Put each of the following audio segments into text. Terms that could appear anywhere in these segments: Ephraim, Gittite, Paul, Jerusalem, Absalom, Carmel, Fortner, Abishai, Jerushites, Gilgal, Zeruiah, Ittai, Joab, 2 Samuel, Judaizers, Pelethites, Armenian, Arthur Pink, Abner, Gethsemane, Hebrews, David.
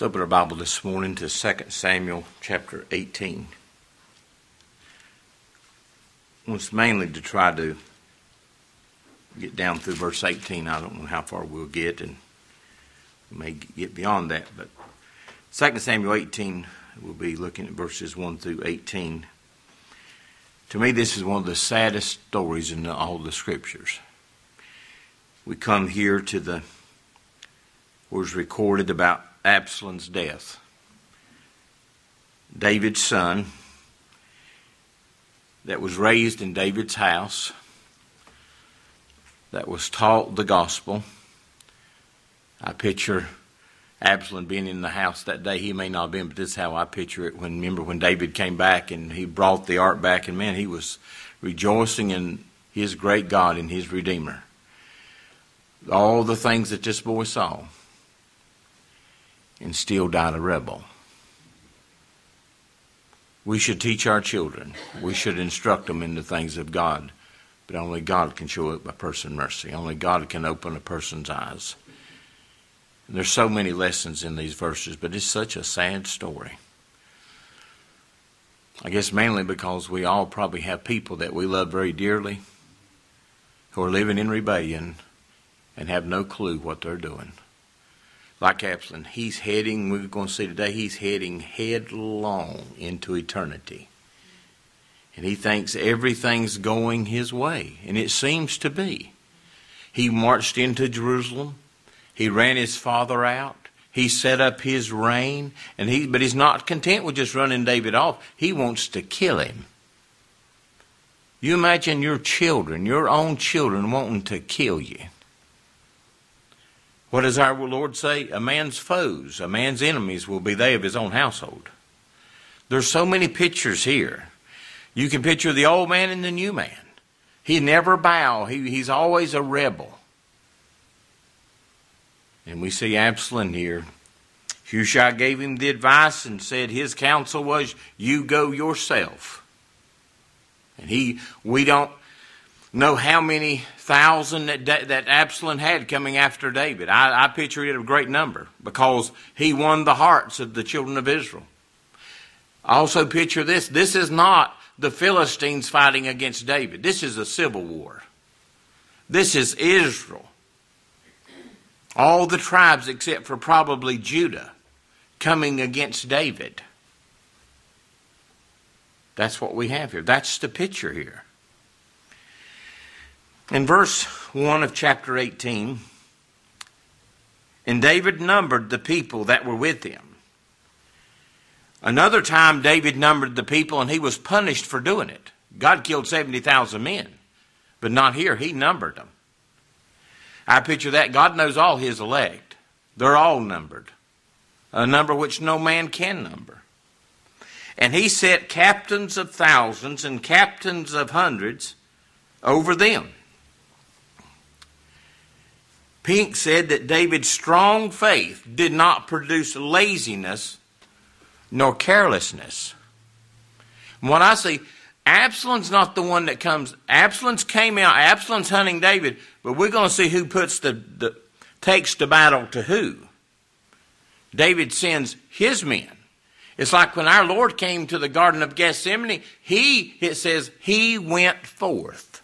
Let's open our Bible this morning to 2 Samuel chapter 18. It's mainly to try to get down through verse 18. I don't know how far we'll get, and we may get beyond that. But 2 Samuel 18, we'll be looking at verses 1 through 18. To me, this is one of the saddest stories in all the Scriptures. We come here to the where it's recorded about Absalom's death. David's son that was raised in David's house, that was taught the gospel. I picture Absalom being in the house that day. He may not have been, but this is how I picture it. Remember when David came back and he brought the ark back, and man, he was rejoicing in his great God and his Redeemer. All the things that this boy saw, and still died a rebel. We should teach our children. We should instruct them in the things of God. But only God can show up a person mercy. Only God can open a person's eyes. And there's so many lessons in these verses, but it's such a sad story. I guess mainly because we all probably have people that we love very dearly who are living in rebellion and have no clue what they're doing. Like Absalom, we're going to see today, he's heading headlong into eternity. And he thinks everything's going his way, and it seems to be. He marched into Jerusalem. He ran his father out. He set up his reign. But he's not content with just running David off. He wants to kill him. You imagine your own children wanting to kill you. What does our Lord say? A man's foes, a man's enemies will be they of his own household. There's so many pictures here. You can picture the old man and the new man. He never bows. He's always a rebel. And we see Absalom here. Hushai gave him the advice and said his counsel was, you go yourself. And we don't know how many thousand that Absalom had coming after David. I picture it a great number because he won the hearts of the children of Israel. I also picture this. This is not the Philistines fighting against David. This is a civil war. This is Israel. All the tribes except for probably Judah coming against David. That's what we have here. That's the picture here. In verse 1 of chapter 18, and David numbered the people that were with him. Another time David numbered the people and he was punished for doing it. God killed 70,000 men, but not here. He numbered them. I picture that. God knows all his elect. They're all numbered, a number which no man can number. And he set captains of thousands and captains of hundreds over them. Pink said that David's strong faith did not produce laziness nor carelessness. And what I see, Absalom's not the one that comes. Absalom's came out. Absalom's hunting David, but we're going to see who takes the battle to who. David sends his men. It's like when our Lord came to the Garden of Gethsemane, it says he went forth.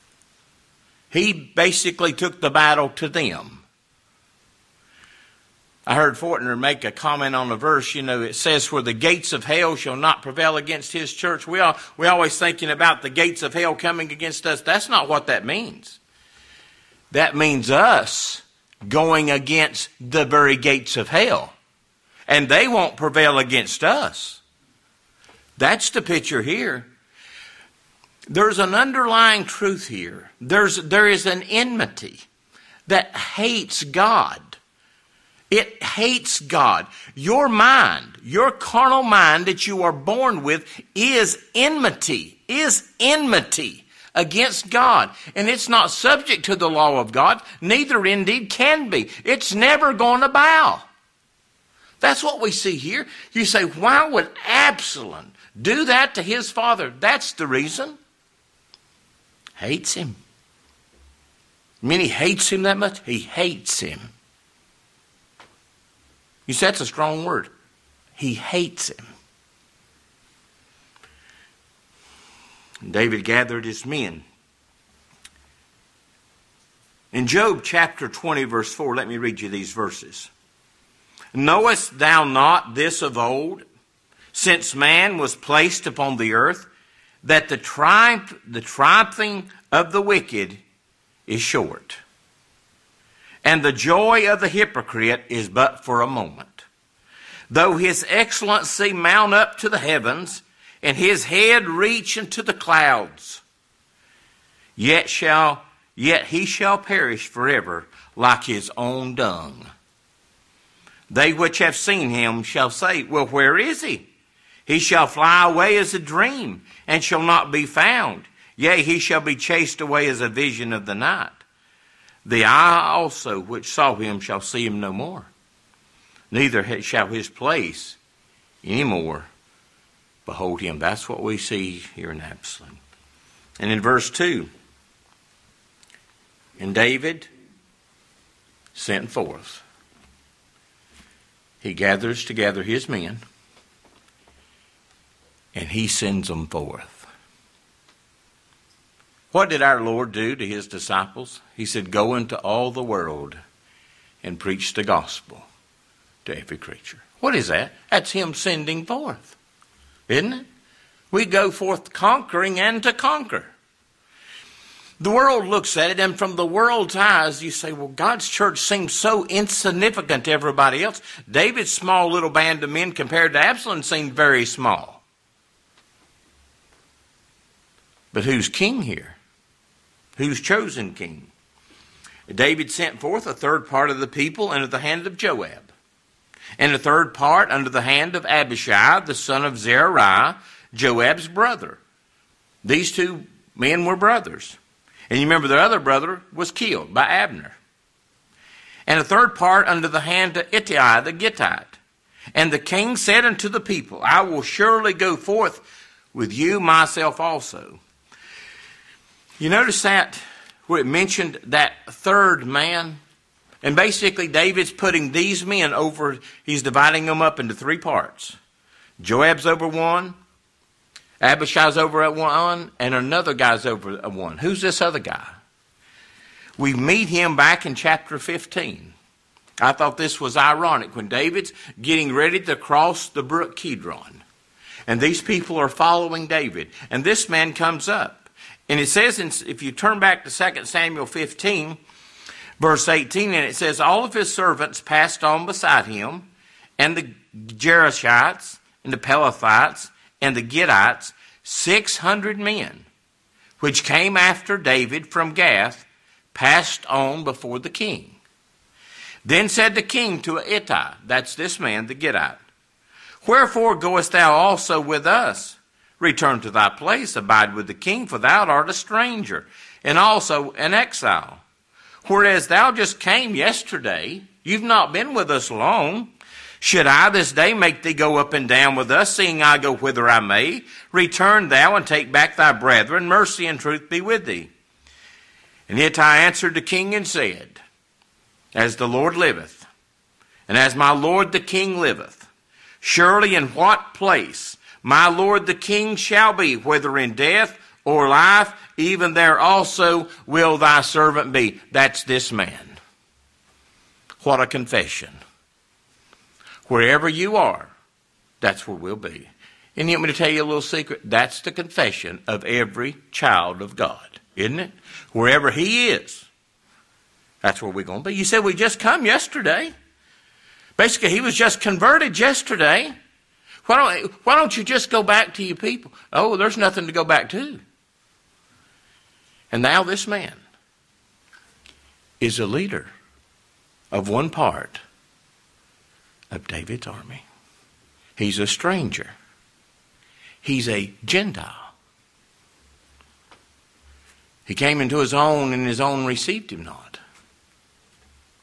He basically took the battle to them. I heard Fortner make a comment on the verse, it says, for the gates of hell shall not prevail against his church. We're always thinking about the gates of hell coming against us. That's not what that means. That means us going against the very gates of hell. And they won't prevail against us. That's the picture here. There's an underlying truth here. There is an enmity that hates God. It hates God. Your mind, your carnal mind that you are born with is enmity against God. And it's not subject to the law of God, neither indeed can be. It's never going to bow. That's what we see here. You say, why would Absalom do that to his father? That's the reason. Hates him. Many hates him that much. He hates him. You see, that's a strong word. He hates him. And David gathered his men. In Job chapter 20, verse 4, let me read you these verses. Knowest thou not this of old, since man was placed upon the earth, that the triumphing of the wicked is short, and the joy of the hypocrite is but for a moment. Though his excellency mount up to the heavens, and his head reach into the clouds, yet he shall perish forever like his own dung. They which have seen him shall say, well, where is he? He shall fly away as a dream, and shall not be found. Yea, he shall be chased away as a vision of the night. The eye also which saw him shall see him no more. Neither shall his place any more behold him. That's what we see here in Absalom. And in verse 2, and David sent forth. He gathers together his men, and he sends them forth. What did our Lord do to his disciples? He said, go into all the world and preach the gospel to every creature. What is that? That's him sending forth, isn't it? We go forth conquering and to conquer. The world looks at it, and from the world's eyes, you say, well, God's church seems so insignificant to everybody else. David's small little band of men compared to Absalom seemed very small. But who's king here? Who's chosen king? David sent forth a third part of the people under the hand of Joab, and a third part under the hand of Abishai, the son of Zeruiah, Joab's brother. These two men were brothers. And you remember their other brother was killed by Abner. And a third part under the hand of Ittai the Gittite. And the king said unto the people, I will surely go forth with you myself also. You notice that where it mentioned that third man? And basically David's putting these men over, he's dividing them up into three parts. Joab's over one, Abishai's over at one, and another guy's over at one. Who's this other guy? We meet him back in chapter 15. I thought this was ironic when David's getting ready to cross the brook Kidron. And these people are following David. And this man comes up. And it says, if you turn back to 2 Samuel 15, verse 18, and it says, all of his servants passed on beside him, and the Jerushites, and the Pelethites, and the Gittites, 600 men, which came after David from Gath, passed on before the king. Then said the king to Ittai, that's this man, the Gittite, wherefore goest thou also with us? Return to thy place, abide with the king, for thou art a stranger, and also an exile. Whereas thou just came yesterday, you've not been with us long. Should I this day make thee go up and down with us, seeing I go whither I may? Return thou and take back thy brethren. Mercy and truth be with thee. And Ittai answered the king and said, as the Lord liveth, and as my lord the king liveth, surely in what place my lord the king shall be, whether in death or life, even there also will thy servant be. That's this man. What a confession. Wherever you are, that's where we'll be. And you want me to tell you a little secret? That's the confession of every child of God, isn't it? Wherever he is, that's where we're going to be. You said we just come yesterday. Basically, he was just converted yesterday. Why don't you just go back to your people? Oh, there's nothing to go back to. And now this man is a leader of one part of David's army. He's a stranger. He's a Gentile. He came into his own, and his own received him not.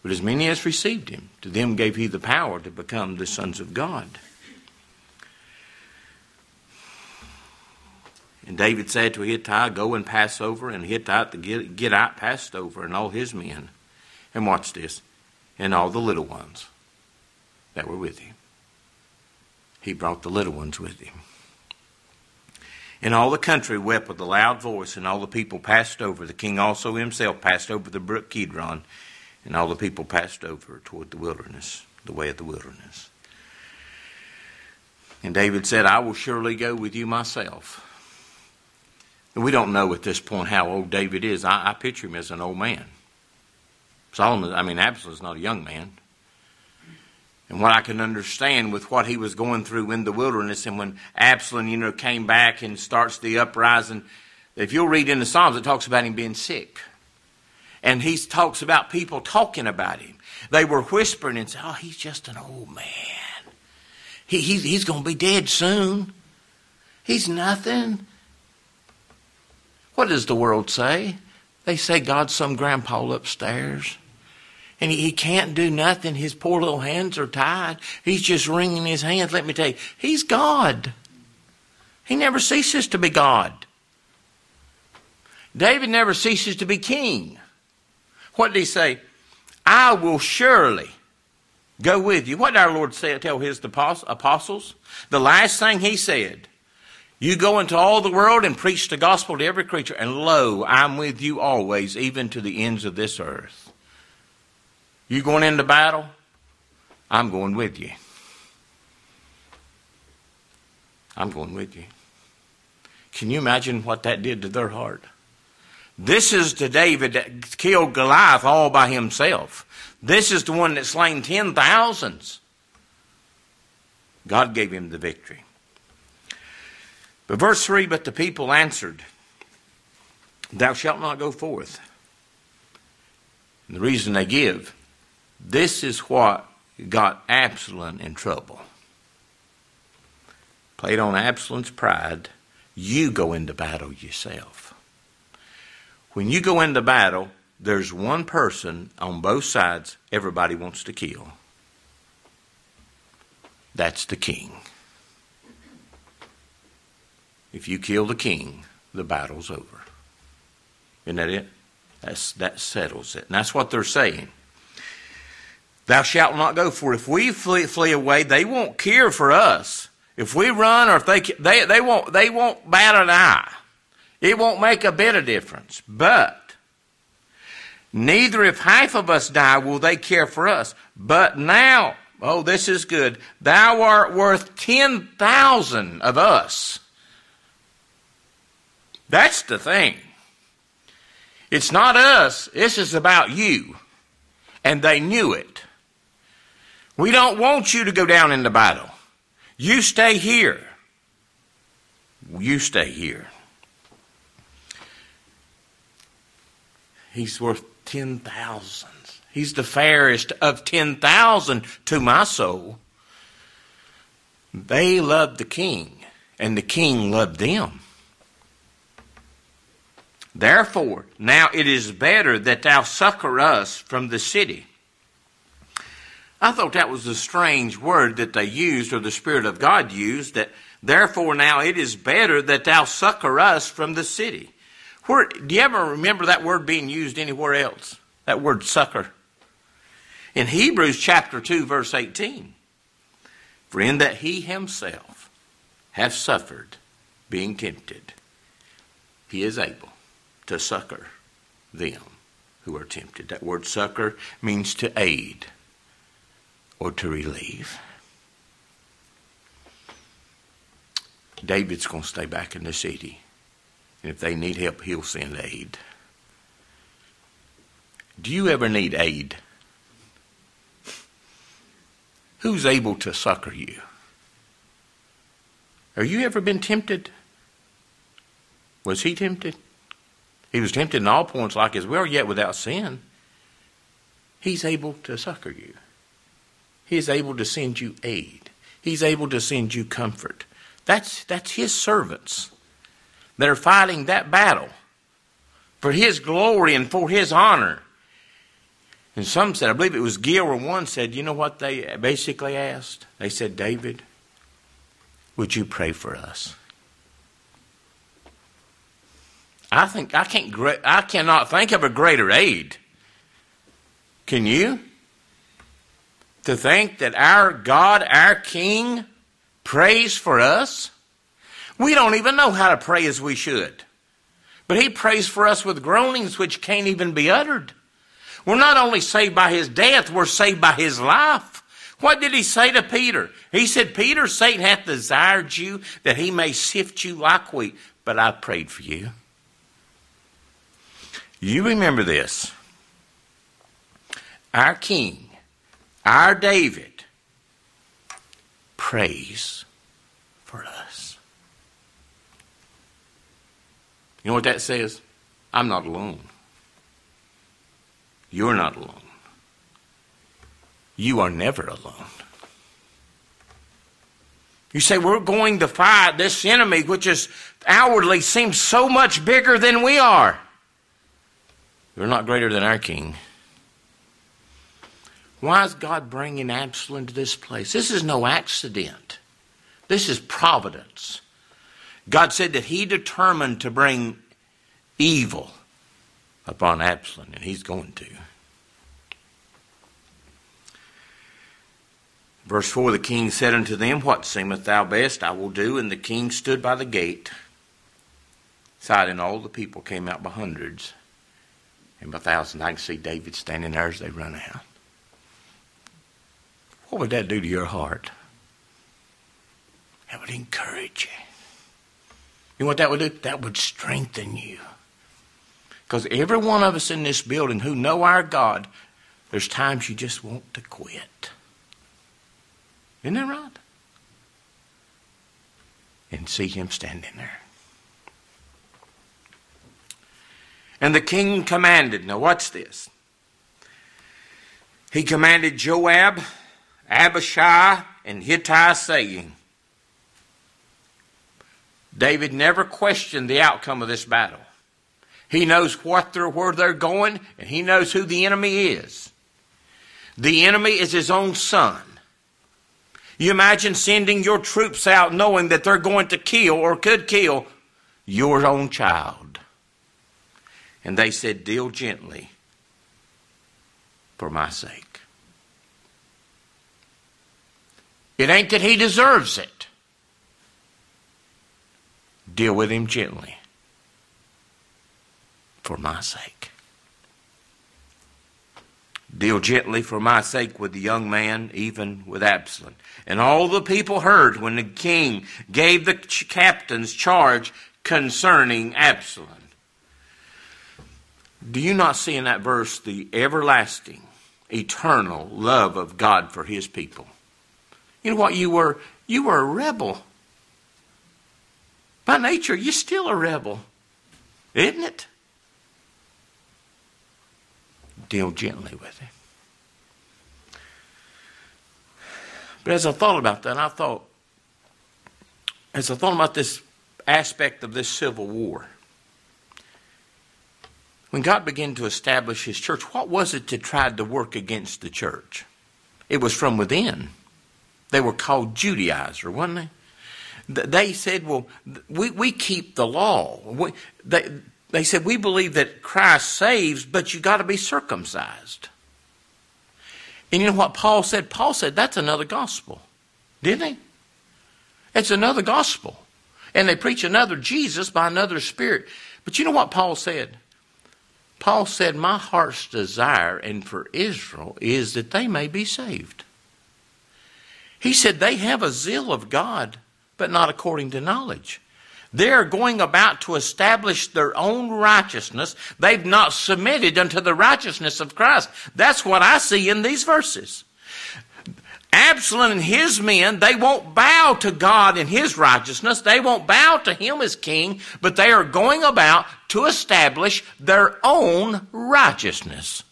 But as many as received him, to them gave he the power to become the sons of God. And David said to Hittai, go and pass over. And Hittai the Gittite passed over, and all his men. And watch this. And all the little ones that were with him. he brought the little ones with him. And all the country wept with a loud voice, and all the people passed over. The king also himself passed over the brook Kidron, and all the people passed over toward the wilderness, the way of the wilderness. And David said, I will surely go with you myself. And we don't know at this point how old David is. I picture him as an old man. Absalom is not a young man. And what I can understand with what he was going through in the wilderness, and when Absalom, came back and starts the uprising, if you'll read in the Psalms, it talks about him being sick. And he talks about people talking about him. They were whispering and saying, oh, he's just an old man. He's going to be dead soon. He's nothing. What does the world say? They say God's some grandpa upstairs. And he can't do nothing. His poor little hands are tied. He's just wringing his hands. Let me tell you, he's God. He never ceases to be God. David never ceases to be king. What did he say? I will surely go with you. What did our Lord say, tell his apostles? The last thing he said, you go into all the world and preach the gospel to every creature. And lo, I'm with you always, even to the ends of this earth. You going into battle? I'm going with you. I'm going with you. Can you imagine what that did to their heart? This is the David that killed Goliath all by himself. This is the one that slain 10,000s. God gave him the victory. But verse 3, but the people answered, thou shalt not go forth. And the reason they give, this is what got Absalom in trouble. Played on Absalom's pride. You go into battle yourself. When you go into battle, there's one person on both sides everybody wants to kill. That's the king. If you kill the king, the battle's over. Isn't that it? That settles it. And that's what they're saying. Thou shalt not go, for if we flee away, they won't care for us. If we run, or if they won't bat an eye. It won't make a bit of difference. But neither if half of us die will they care for us. But now, oh, this is good, thou art worth 10,000 of us. That's the thing. It's not us. This is about you. And they knew it. We don't want you to go down into battle. You stay here. You stay here. He's worth 10,000. He's the fairest of 10,000 to my soul. They loved the king, and the king loved them. Therefore, now it is better that thou succor us from the city. I thought that was the strange word that they used, or the Spirit of God used, that therefore now it is better that thou succor us from the city. Where, do you ever remember that word being used anywhere else? That word succor. In Hebrews chapter 2, verse 18. For in that he himself hath suffered being tempted, he is able to succor them who are tempted. That word succor means to aid or to relieve. David's going to stay back in the city. And if they need help, he'll send aid. Do you ever need aid? Who's able to succor you? Have you ever been tempted? Was he tempted? He was tempted in all points like as well, yet without sin. He's able to succor you. He is able to send you aid. He's able to send you comfort. That's his servants that are fighting that battle for his glory and for his honor. And some said, I believe it was Gil or one said, you know what they basically asked? They said, David, would you pray for us? I cannot think of a greater aid. Can you? To think that our God, our King, prays for us. We don't even know how to pray as we should. But he prays for us with groanings which can't even be uttered. We're not only saved by his death, we're saved by his life. What did he say to Peter? He said, Peter, Satan hath desired you that he may sift you like wheat, but I prayed for you. You remember this. Our king, our David, prays for us. You know what that says? I'm not alone. You're not alone. You are never alone. You say, we're going to fight this enemy, which is outwardly seems so much bigger than we are. You're not greater than our king. Why is God bringing Absalom to this place? This is no accident. This is providence. God said that he determined to bring evil upon Absalom, and he's going to. Verse 4, the king said unto them, What seemeth thou best I will do? And the king stood by the gate, side, and all the people came out by hundreds and by thousands. I can see David standing there as they run out. What would that do to your heart? That would encourage you. You know what that would do? That would strengthen you. Because every one of us in this building who know our God, there's times you just want to quit. Isn't that right? And see him standing there. And the king commanded, now watch this. He commanded Joab, Abishai, and Hittai, saying, David never questioned the outcome of this battle. He knows where they're going, and he knows who the enemy is. The enemy is his own son. You imagine sending your troops out knowing that they're going to kill or could kill your own child. And they said, deal gently for my sake. It ain't that he deserves it. Deal with him gently. For my sake. Deal gently for my sake with the young man, even with Absalom. And all the people heard when the king gave the captains charge concerning Absalom. Do you not see in that verse the everlasting, eternal love of God for his people? You know what you were? You were a rebel. By nature, you're still a rebel. Isn't it? Deal gently with him. But as I thought about that, as I thought about this aspect of this civil war, when God began to establish his church, what was it that tried to work against the church? It was from within. They were called Judaizers, weren't they? They said, well, we keep the law. They said, we believe that Christ saves, but you got to be circumcised. And you know what Paul said? Paul said, that's another gospel. Didn't he? It's another gospel. And they preach another Jesus by another spirit. But you know what Paul said? Paul said, my heart's desire and for Israel is that they may be saved. He said, they have a zeal of God, but not according to knowledge. They're going about to establish their own righteousness. They've not submitted unto the righteousness of Christ. That's what I see in these verses. Absalom and his men, they won't bow to God in his righteousness. They won't bow to him as king, but they are going about to establish their own righteousness.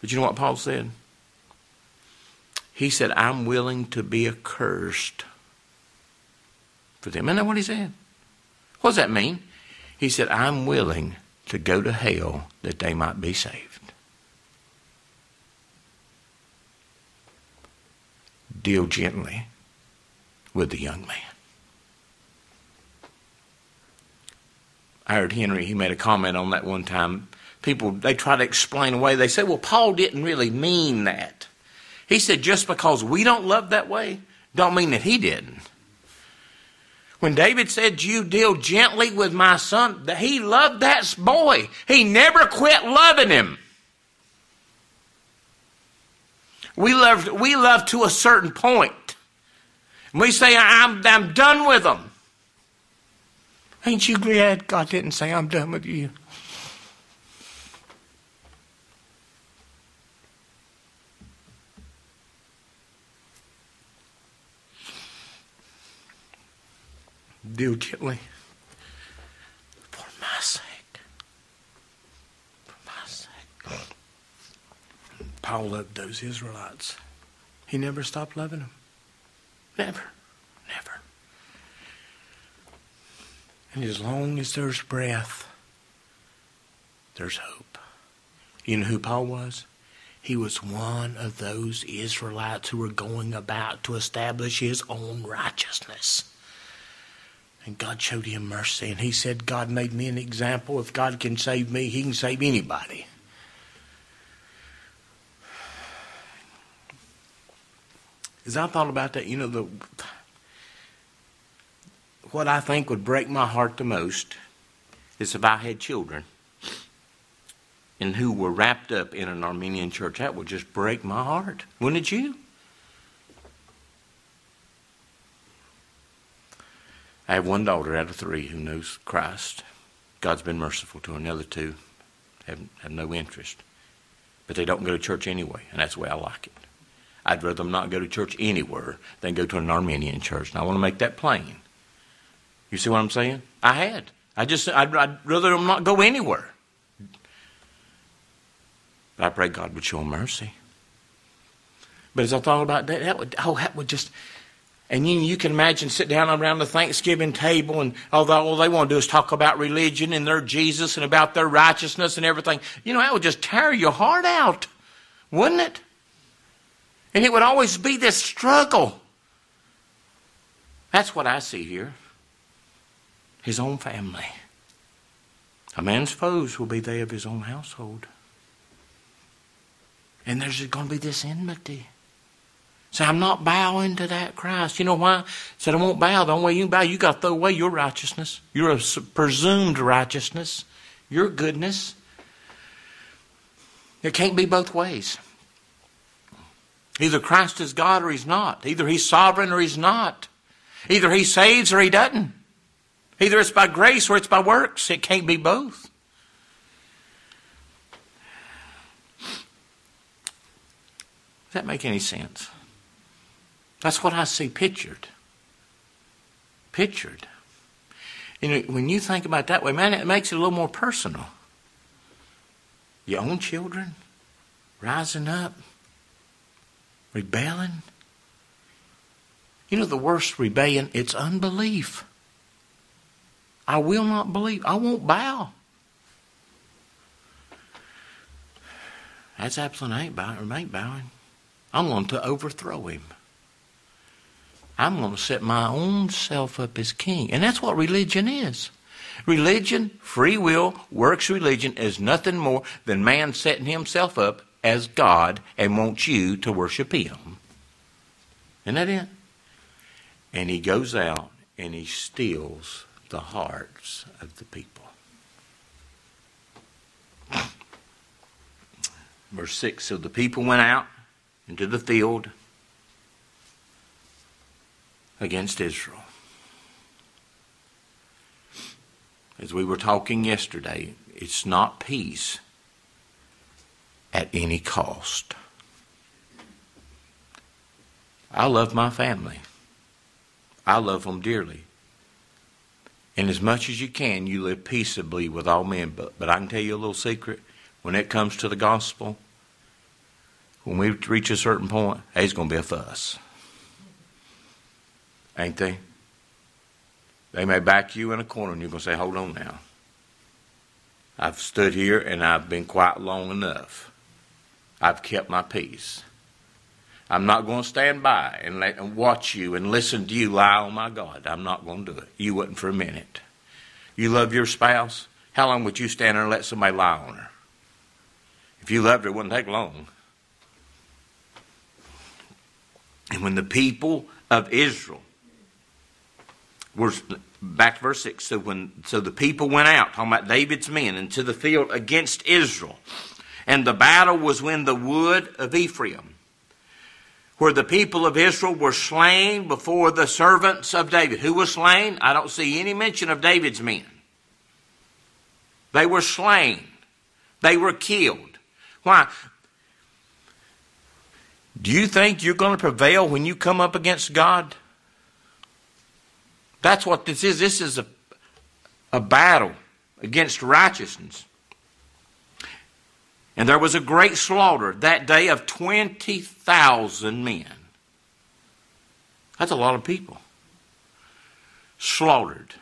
But you know what Paul said? He said, I'm willing to be accursed for them. Isn't that what he said? What does that mean? He said, I'm willing to go to hell that they might be saved. Deal gently with the young man. I heard Henry, he made a comment on that one time. People, they try to explain away. They say, well, Paul didn't really mean that. He said, just because we don't love that way don't mean that he didn't. When David said, you deal gently with my son, he loved that boy. He never quit loving him. We love to a certain point. And we say, I'm done with them. Ain't you glad God didn't say, I'm done with you? Deal gently for my sake. For my sake. Paul loved those Israelites. He never stopped loving them. Never. And as long as there's breath, there's hope. You know who Paul was? He was one of those Israelites who were going about to establish his own righteousness. And God showed him mercy. And he said, God made me an example. If God can save me, he can save anybody. As I thought about that, you know, what I think would break my heart the most is if I had children and who were wrapped up in an Armenian church. That would just break my heart. Wouldn't it you? I have one daughter out of three who knows Christ. God's been merciful to her. And the other two have no interest. But they don't go to church anyway, and that's the way I like it. I'd rather them not go to church anywhere than go to an Armenian church. And I want to make that plain. You see what I'm saying? I'd rather them not go anywhere. But I pray God would show them mercy. But as I thought about that, that would just... And you can imagine sit down around the Thanksgiving table and although all they want to do is talk about religion and their Jesus and about their righteousness and everything. You know, that would just tear your heart out, wouldn't it? And it would always be this struggle. That's what I see here. His own family. A man's foes will be they of his own household. And there's going to be this enmity. So I'm not bowing to that Christ. You know why? Said I won't bow. The only way you can bow, you got to throw away your righteousness. Your presumed righteousness. Your goodness. It can't be both ways. Either Christ is God or he's not. Either he's sovereign or he's not. Either he saves or he doesn't. Either it's by grace or it's by works. It can't be both. Does that make any sense? That's what I see pictured. Pictured. You know, when you think about it that way, man, it makes it a little more personal. Your own children rising up. Rebelling. You know the worst rebellion? It's unbelief. I will not believe. I won't bow. That's Absalom ain't bowing. I'm going to overthrow him. I'm going to set my own self up as king. And that's what religion is. Religion, free will, works religion is nothing more than man setting himself up as God and wants you to worship him. Isn't that it? And he goes out and he steals the hearts of the people. Verse 6, so the people went out into the field against Israel. As we were talking yesterday, it's not peace at any cost. I love my family. I love them dearly. And as much as you can, you live peaceably with all men. But I can tell you a little secret. When it comes to the gospel, when we reach a certain point, there's going to be a fuss. Ain't they? They may back you in a corner and you're going to say, hold on now. I've stood here and I've been quiet long enough. I've kept my peace. I'm not going to stand by and watch you and listen to you lie on my God. I'm not going to do it. You wouldn't for a minute. You love your spouse? How long would you stand there and let somebody lie on her? If you loved her, it wouldn't take long. And when the people of Israel were, back to verse 6, so the people went out, talking about David's men, into the field against Israel. And the battle was in the wood of Ephraim, where the people of Israel were slain before the servants of David. Who was slain? I don't see any mention of David's men. They were slain. They were killed. Why? Do you think you're going to prevail when you come up against God? That's what this is. This is a battle against righteousness. And there was a great slaughter that day of 20,000 men. That's a lot of people. Slaughtered.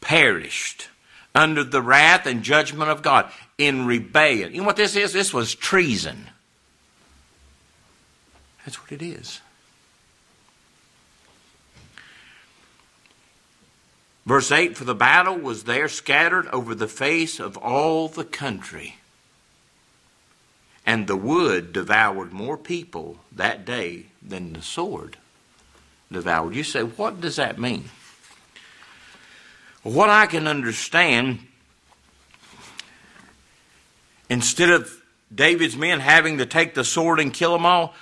Perished. Under the wrath and judgment of God. In rebellion. You know what this is? This was treason. That's what it is. Verse 8, for the battle was there scattered over the face of all the country. And the wood devoured more people that day than the sword devoured. You say, what does that mean? Well, what I can understand, instead of David's men having to take the sword and kill them all,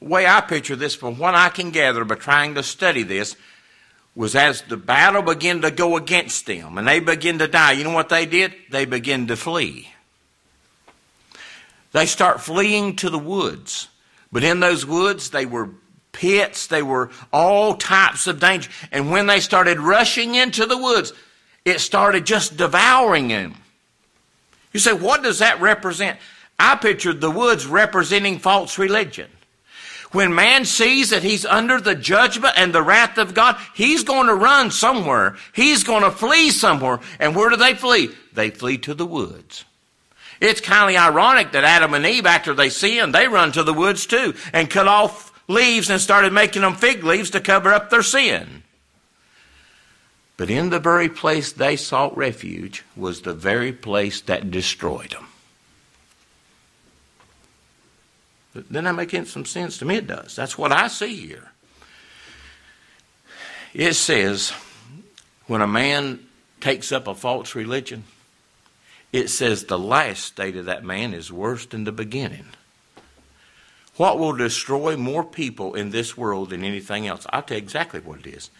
the way I picture this, from what I can gather by trying to study this, was as the battle began to go against them and they began to die, you know what they did? They began to flee. They start fleeing to the woods. But in those woods, they were pits. They were all types of danger. And when they started rushing into the woods, it started just devouring them. You say, what does that represent? I pictured the woods representing false religion. When man sees that he's under the judgment and the wrath of God, he's going to run somewhere. He's going to flee somewhere. And where do they flee? They flee to the woods. It's kind of ironic that Adam and Eve, after they sinned, they run to the woods too and cut off leaves and started making them fig leaves to cover up their sin. But in the very place they sought refuge was the very place that destroyed them. Doesn't that make some sense? To me it does. That's what I see here. It says, when a man takes up a false religion, it says the last state of that man is worse than the beginning. What will destroy more people in this world than anything else? I'll tell you exactly what it is.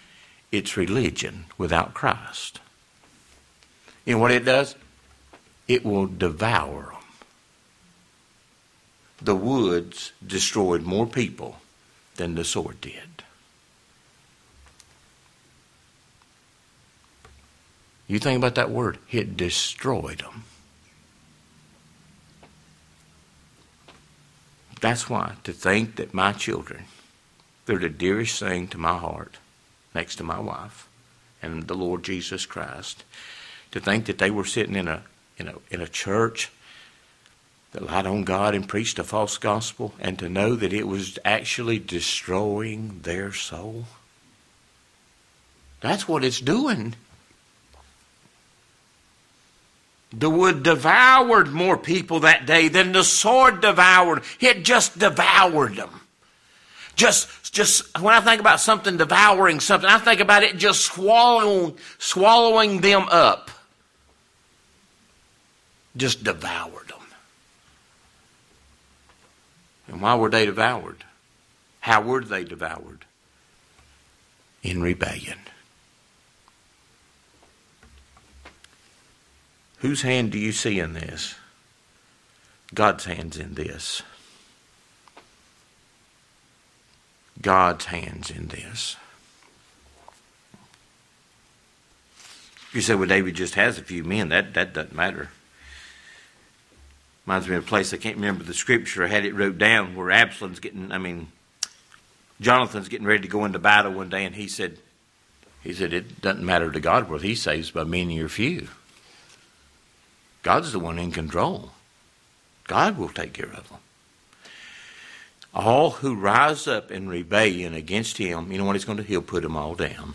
It's religion without Christ. You know what it does? It will devour. The woods destroyed more people than the sword did. You think about that word. It destroyed them. That's why, to think that my children, they're the dearest thing to my heart, next to my wife and the Lord Jesus Christ, to think that they were sitting in a church that lied on God and preached a false gospel, and to know that it was actually destroying their soul. That's what it's doing. The wood devoured more people that day than the sword devoured. It just devoured them. Just when I think about something devouring something, I think about it just swallowing them up. Just devoured them. And why were they devoured? How were they devoured? In rebellion. Whose hand do you see in this? God's hand's in this. God's hand's in this. You say, well, David just has a few men. That doesn't matter. Reminds me of a place, I can't remember the scripture, I had it wrote down, where Jonathan's getting ready to go into battle one day, and he said, it doesn't matter to God whether he saves by many or few. God's the one in control. God will take care of them. All who rise up in rebellion against him, you know what he's going to do? He'll put them all down.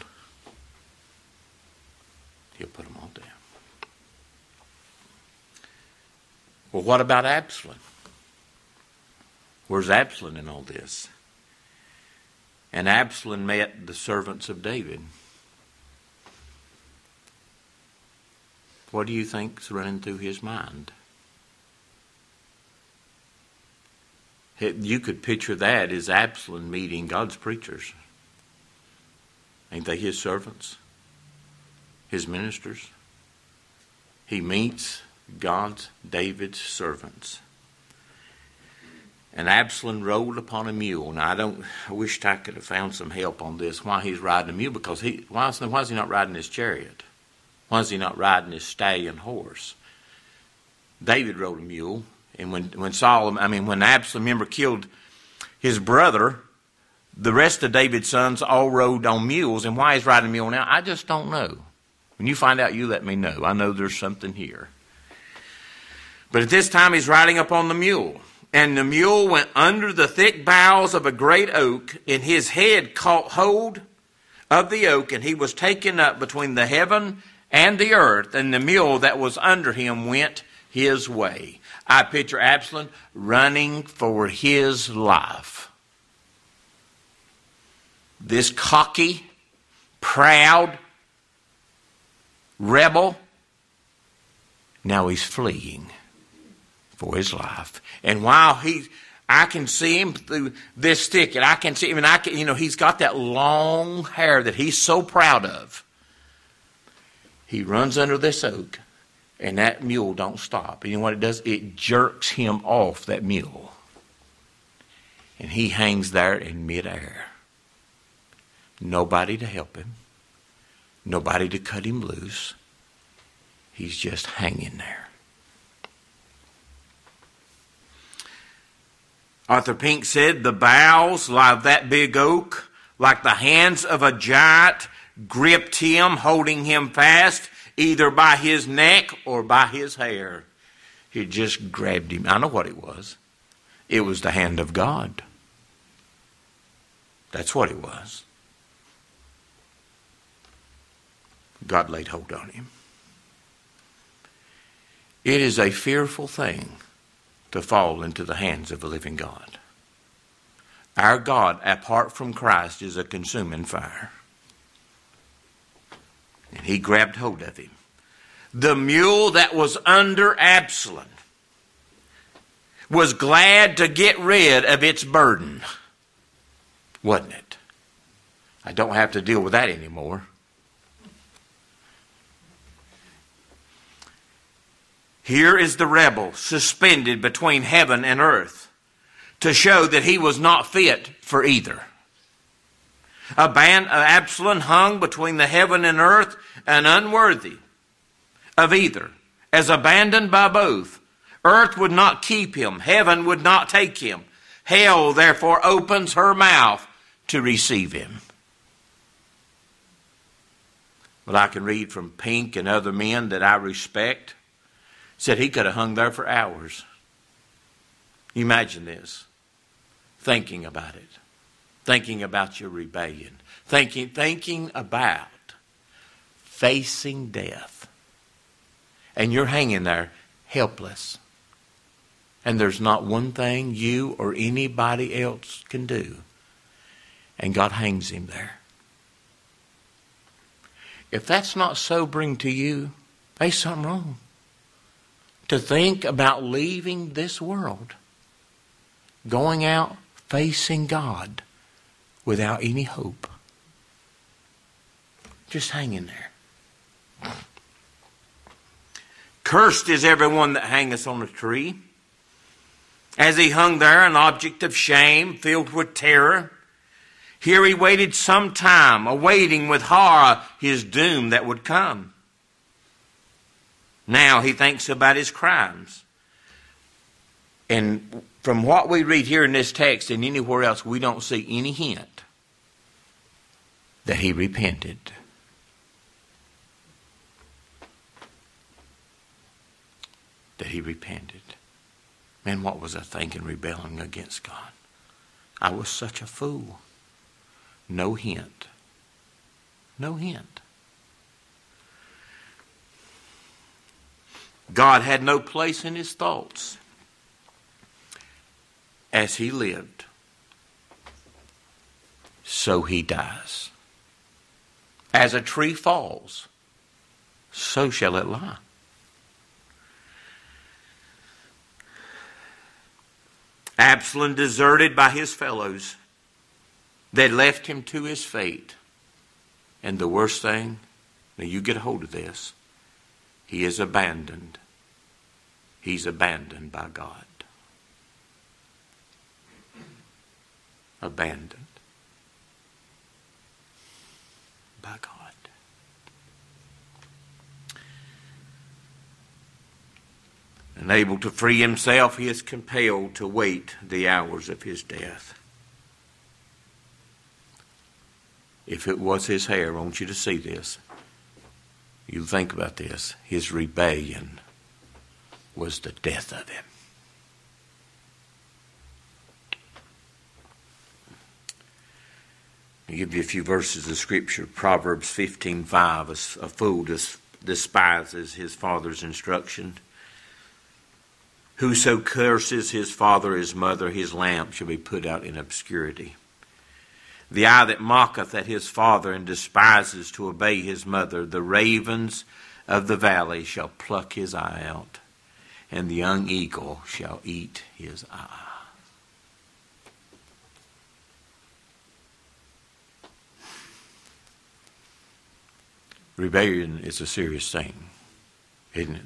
He'll put them all down. Well, what about Absalom? Where's Absalom in all this? And Absalom met the servants of David. What do you think's running through his mind? You could picture that as Absalom meeting God's preachers. Ain't they his servants? His ministers? He meets God's, David's servants. And Absalom rode upon a mule. Now I wished I could have found some help on this. Why he's riding a mule? Because why is he not riding his chariot? Why is he not riding his stallion horse? David rode a mule, and when Absalom, remember, killed his brother, the rest of David's sons all rode on mules. And why he's riding a mule now, I just don't know. When you find out, you let me know. I know there's something here. But at this time, he's riding up on the mule. And the mule went under the thick boughs of a great oak, and his head caught hold of the oak, and he was taken up between the heaven and the earth, and the mule that was under him went his way. I picture Absalom running for his life. This cocky, proud rebel, now he's fleeing for his life. And while I can see him through this thicket. I can see him, and he's got that long hair that he's so proud of. He runs under this oak, and that mule don't stop. And what it does, it jerks him off that mule. And he hangs there in midair. Nobody to help him. Nobody to cut him loose. He's just hanging there. Arthur Pink said, the boughs of that big oak, like the hands of a giant, gripped him, holding him fast, either by his neck or by his hair. He just grabbed him. I know what it was. It was the hand of God. That's what it was. God laid hold on him. It is a fearful thing to fall into the hands of a living God. Our God, apart from Christ, is a consuming fire. And he grabbed hold of him. The mule that was under Absalom was glad to get rid of its burden, wasn't it? I don't have to deal with that anymore. Here is the rebel suspended between heaven and earth to show that he was not fit for either. Absalom hung between the heaven and earth and unworthy of either, as abandoned by both. Earth would not keep him. Heaven would not take him. Hell, therefore, opens her mouth to receive him. Well, I can read from Pink and other men that I respect. Said he could have hung there for hours. Imagine this. Thinking about it. Thinking about your rebellion. Thinking about facing death. And you're hanging there helpless. And there's not one thing you or anybody else can do. And God hangs him there. If that's not sobering to you, there's something wrong. To think about leaving this world, going out facing God without any hope. Just hanging there. Cursed is everyone that hangeth on a tree. As he hung there, an object of shame, filled with terror. Here he waited some time, awaiting with horror his doom that would come. Now he thinks about his crimes. And from what we read here in this text and anywhere else, we don't see any hint that he repented. Man, what was I thinking, rebelling against God? I was such a fool. No hint. God had no place in his thoughts as he lived. so he dies. As a tree falls, so shall it lie. Absalom, deserted by his fellows, they left him to his fate. And the worst thing, now you get a hold of this, he is abandoned. He's abandoned by God. Abandoned by God. Unable to free himself, he is compelled to wait the hours of his death. If it was his hair, I want you to see this. You think about this. His rebellion was the death of him. I'll give you a few verses of Scripture. Proverbs 15:5, a fool despises his father's instruction. Whoso curses his father, his mother, his lamp shall be put out in obscurity. The eye that mocketh at his father and despises to obey his mother, the ravens of the valley shall pluck his eye out, and the young eagle shall eat his eye. Rebellion is a serious thing, isn't it?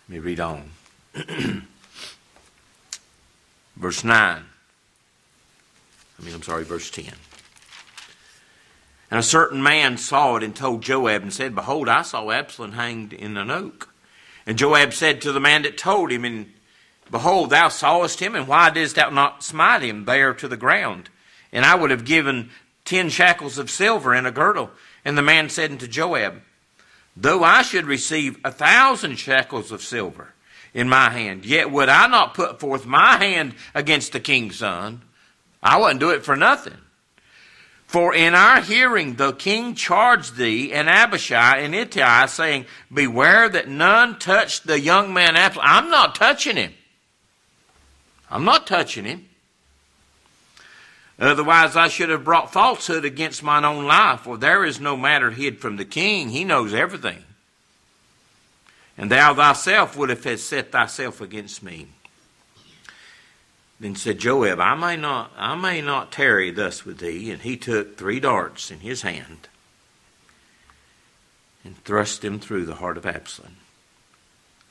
Let me read on. Verse 10. And a certain man saw it and told Joab and said, Behold, I saw Absalom hanged in an oak. And Joab said to the man that told him, And behold, thou sawest him, and why didst thou not smite him bare to the ground? And I would have given 10 shekels of silver and a girdle. And the man said unto Joab, Though I should receive 1,000 shekels of silver in my hand, yet would I not put forth my hand against the king's son. I wouldn't do it for nothing. For in our hearing the king charged thee and Abishai and Ittai, saying, Beware that none touch the young man Absalom. I'm not touching him. Otherwise I should have brought falsehood against mine own life, for there is no matter hid from the king. He knows everything. And thou thyself would have set thyself against me. Then said Joab, I may not tarry thus with thee. And he took 3 darts in his hand and thrust them through the heart of Absalom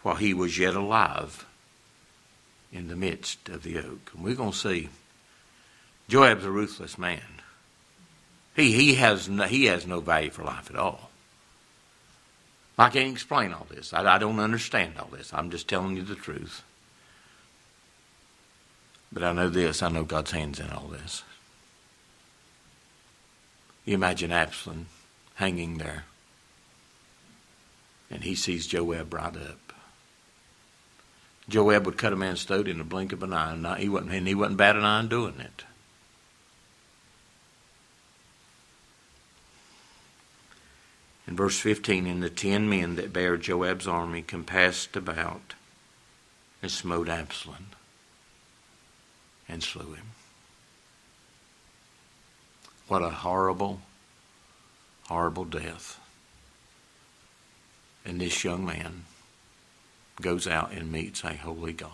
while he was yet alive in the midst of the oak. And we're going to see Joab's a ruthless man. He has no value for life at all. I can't explain all this. I don't understand all this. I'm just telling you the truth. But I know this. I know God's hand's in all this. You imagine Absalom hanging there. And he sees Joab right up. Joab would cut a man's throat in the blink of an eye. And he wasn't bad at eye doing it. In verse 15, and the 10 men that bare Joab's army compassed about and smote Absalom and slew him. What a horrible, horrible death. And this young man goes out and meets a holy God.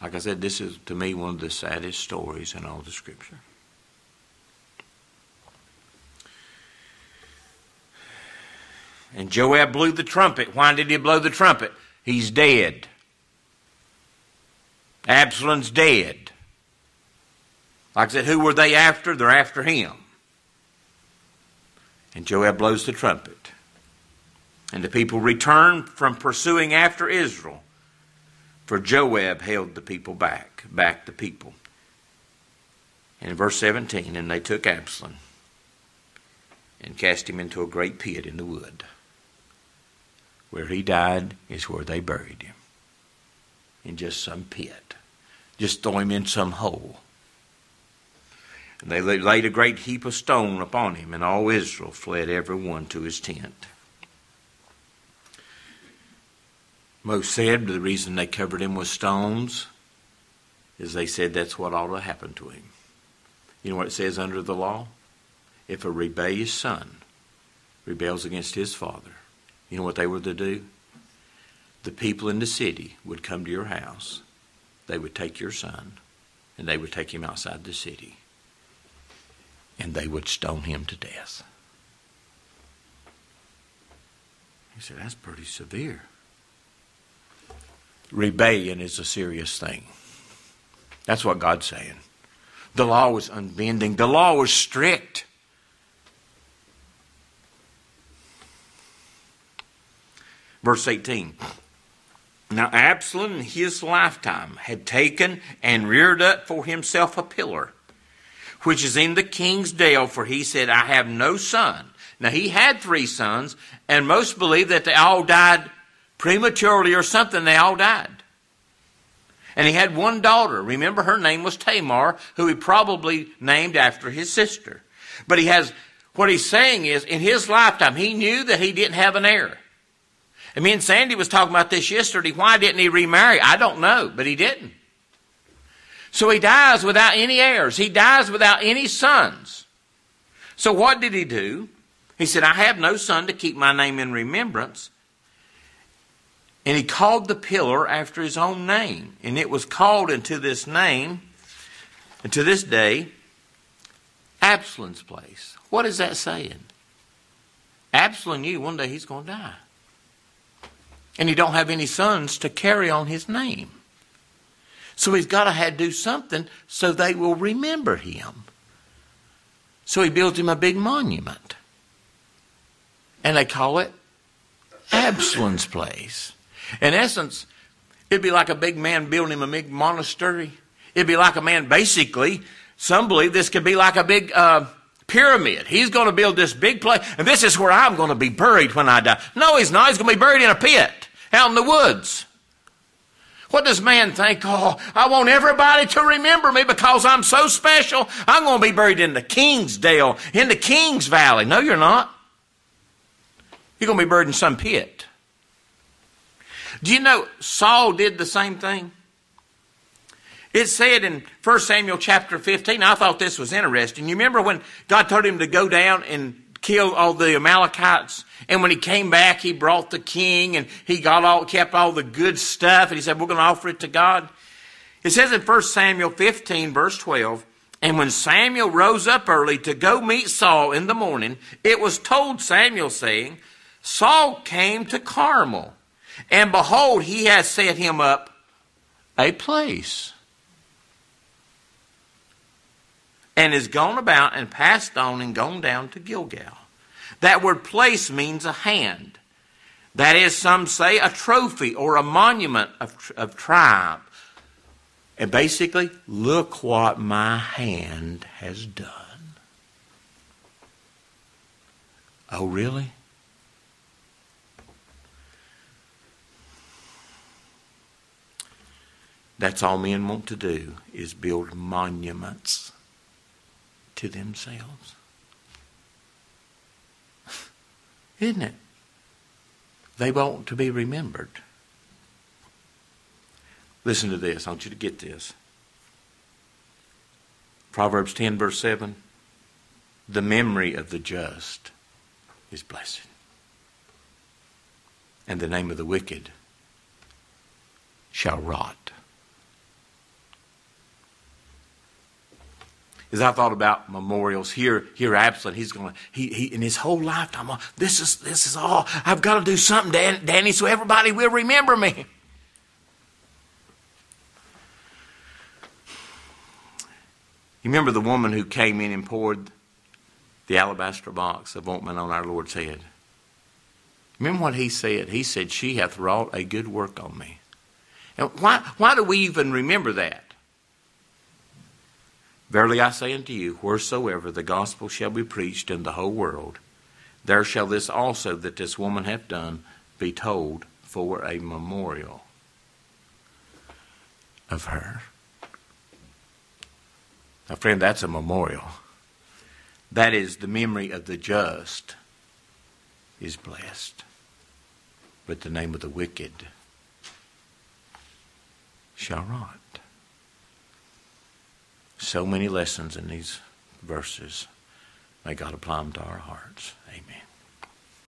Like I said, this is to me one of the saddest stories in all the Scripture. And Joab blew the trumpet. Why did he blow the trumpet? He's dead. Absalom's dead. Like I said, who were they after? They're after him. And Joab blows the trumpet. And the people returned from pursuing after Israel, for Joab held the people back the people. And in verse 17, and they took Absalom and cast him into a great pit in the wood. Where he died is where they buried him. In just some pit. Just throw him in some hole. And they laid a great heap of stone upon him, and all Israel fled every one to his tent. Most said the reason they covered him with stones is they said that's what ought to happen to him. You know what it says under the law? If a rebellious son rebels against his father, you know what they were to do? The people in the city would come to your house, they would take your son, and they would take him outside the city, and they would stone him to death. He said, that's pretty severe. Rebellion is a serious thing. That's what God's saying. The law was unbending. The law was strict. Verse 18. Now Absalom in his lifetime had taken and reared up for himself a pillar, which is in the king's dale, for he said, I have no son. Now he had 3 sons, and most believe that they all died prematurely or something. They all died. And he had 1 daughter. Remember, her name was Tamar, who he probably named after his sister. But he has, what he's saying is, in his lifetime, he knew that he didn't have an heir. And me and Sandy was talking about this yesterday. Why didn't he remarry? I don't know, but he didn't. So he dies without any heirs. He dies without any sons. So what did he do? He said, I have no son to keep my name in remembrance. And he called the pillar after his own name. And it was called into this name, and to this day, Absalom's place. What is that saying? Absalom knew one day he's going to die. And he don't have any sons to carry on his name. So he's got to do something so they will remember him. So he built him a big monument. And they call it Absalom's place. In essence, it'd be like a big man building him a big monastery. It'd be like a man, basically, some believe this could be like a big pyramid. He's going to build this big place, and this is where I'm going to be buried when I die. No, he's not. He's going to be buried in a pit out in the woods. What does man think? Oh, I want everybody to remember me because I'm so special. I'm going to be buried in the king's dale, in the king's valley. No, you're not. You're going to be buried in some pit. Do you know Saul did the same thing? It said in 1 Samuel chapter 15, I thought this was interesting. You remember when God told him to go down and kill all the Amalekites? And when he came back, he brought the king and he kept all the good stuff. And he said, we're going to offer it to God. It says in 1 Samuel 15 verse 12, and when Samuel rose up early to go meet Saul in the morning, it was told Samuel, saying, Saul came to Carmel, and behold, he has set him up a place, and is gone about and passed on and gone down to Gilgal. That word place means a hand. That is, some say, a trophy or a monument of triumph. And basically, look what my hand has done. Oh, really? That's all men want to do, is build monuments to themselves. Isn't it? They want to be remembered. Listen to this. I want you to get this. Proverbs 10 verse 7. The memory of the just is blessed, and the name of the wicked shall rot. As I thought about memorials, here Absalom, he's going to in his whole lifetime, this is all. I've got to do something, Danny, so everybody will remember me. You remember the woman who came in and poured the alabaster box of ointment on our Lord's head? Remember what he said? He said, she hath wrought a good work on me. And why do we even remember that? Verily I say unto you, wheresoever the gospel shall be preached in the whole world, there shall this also that this woman hath done be told for a memorial of her. Now, friend, that's a memorial. That is, the memory of the just is blessed, but the name of the wicked shall rot. So many lessons in these verses. May God apply them to our hearts. Amen.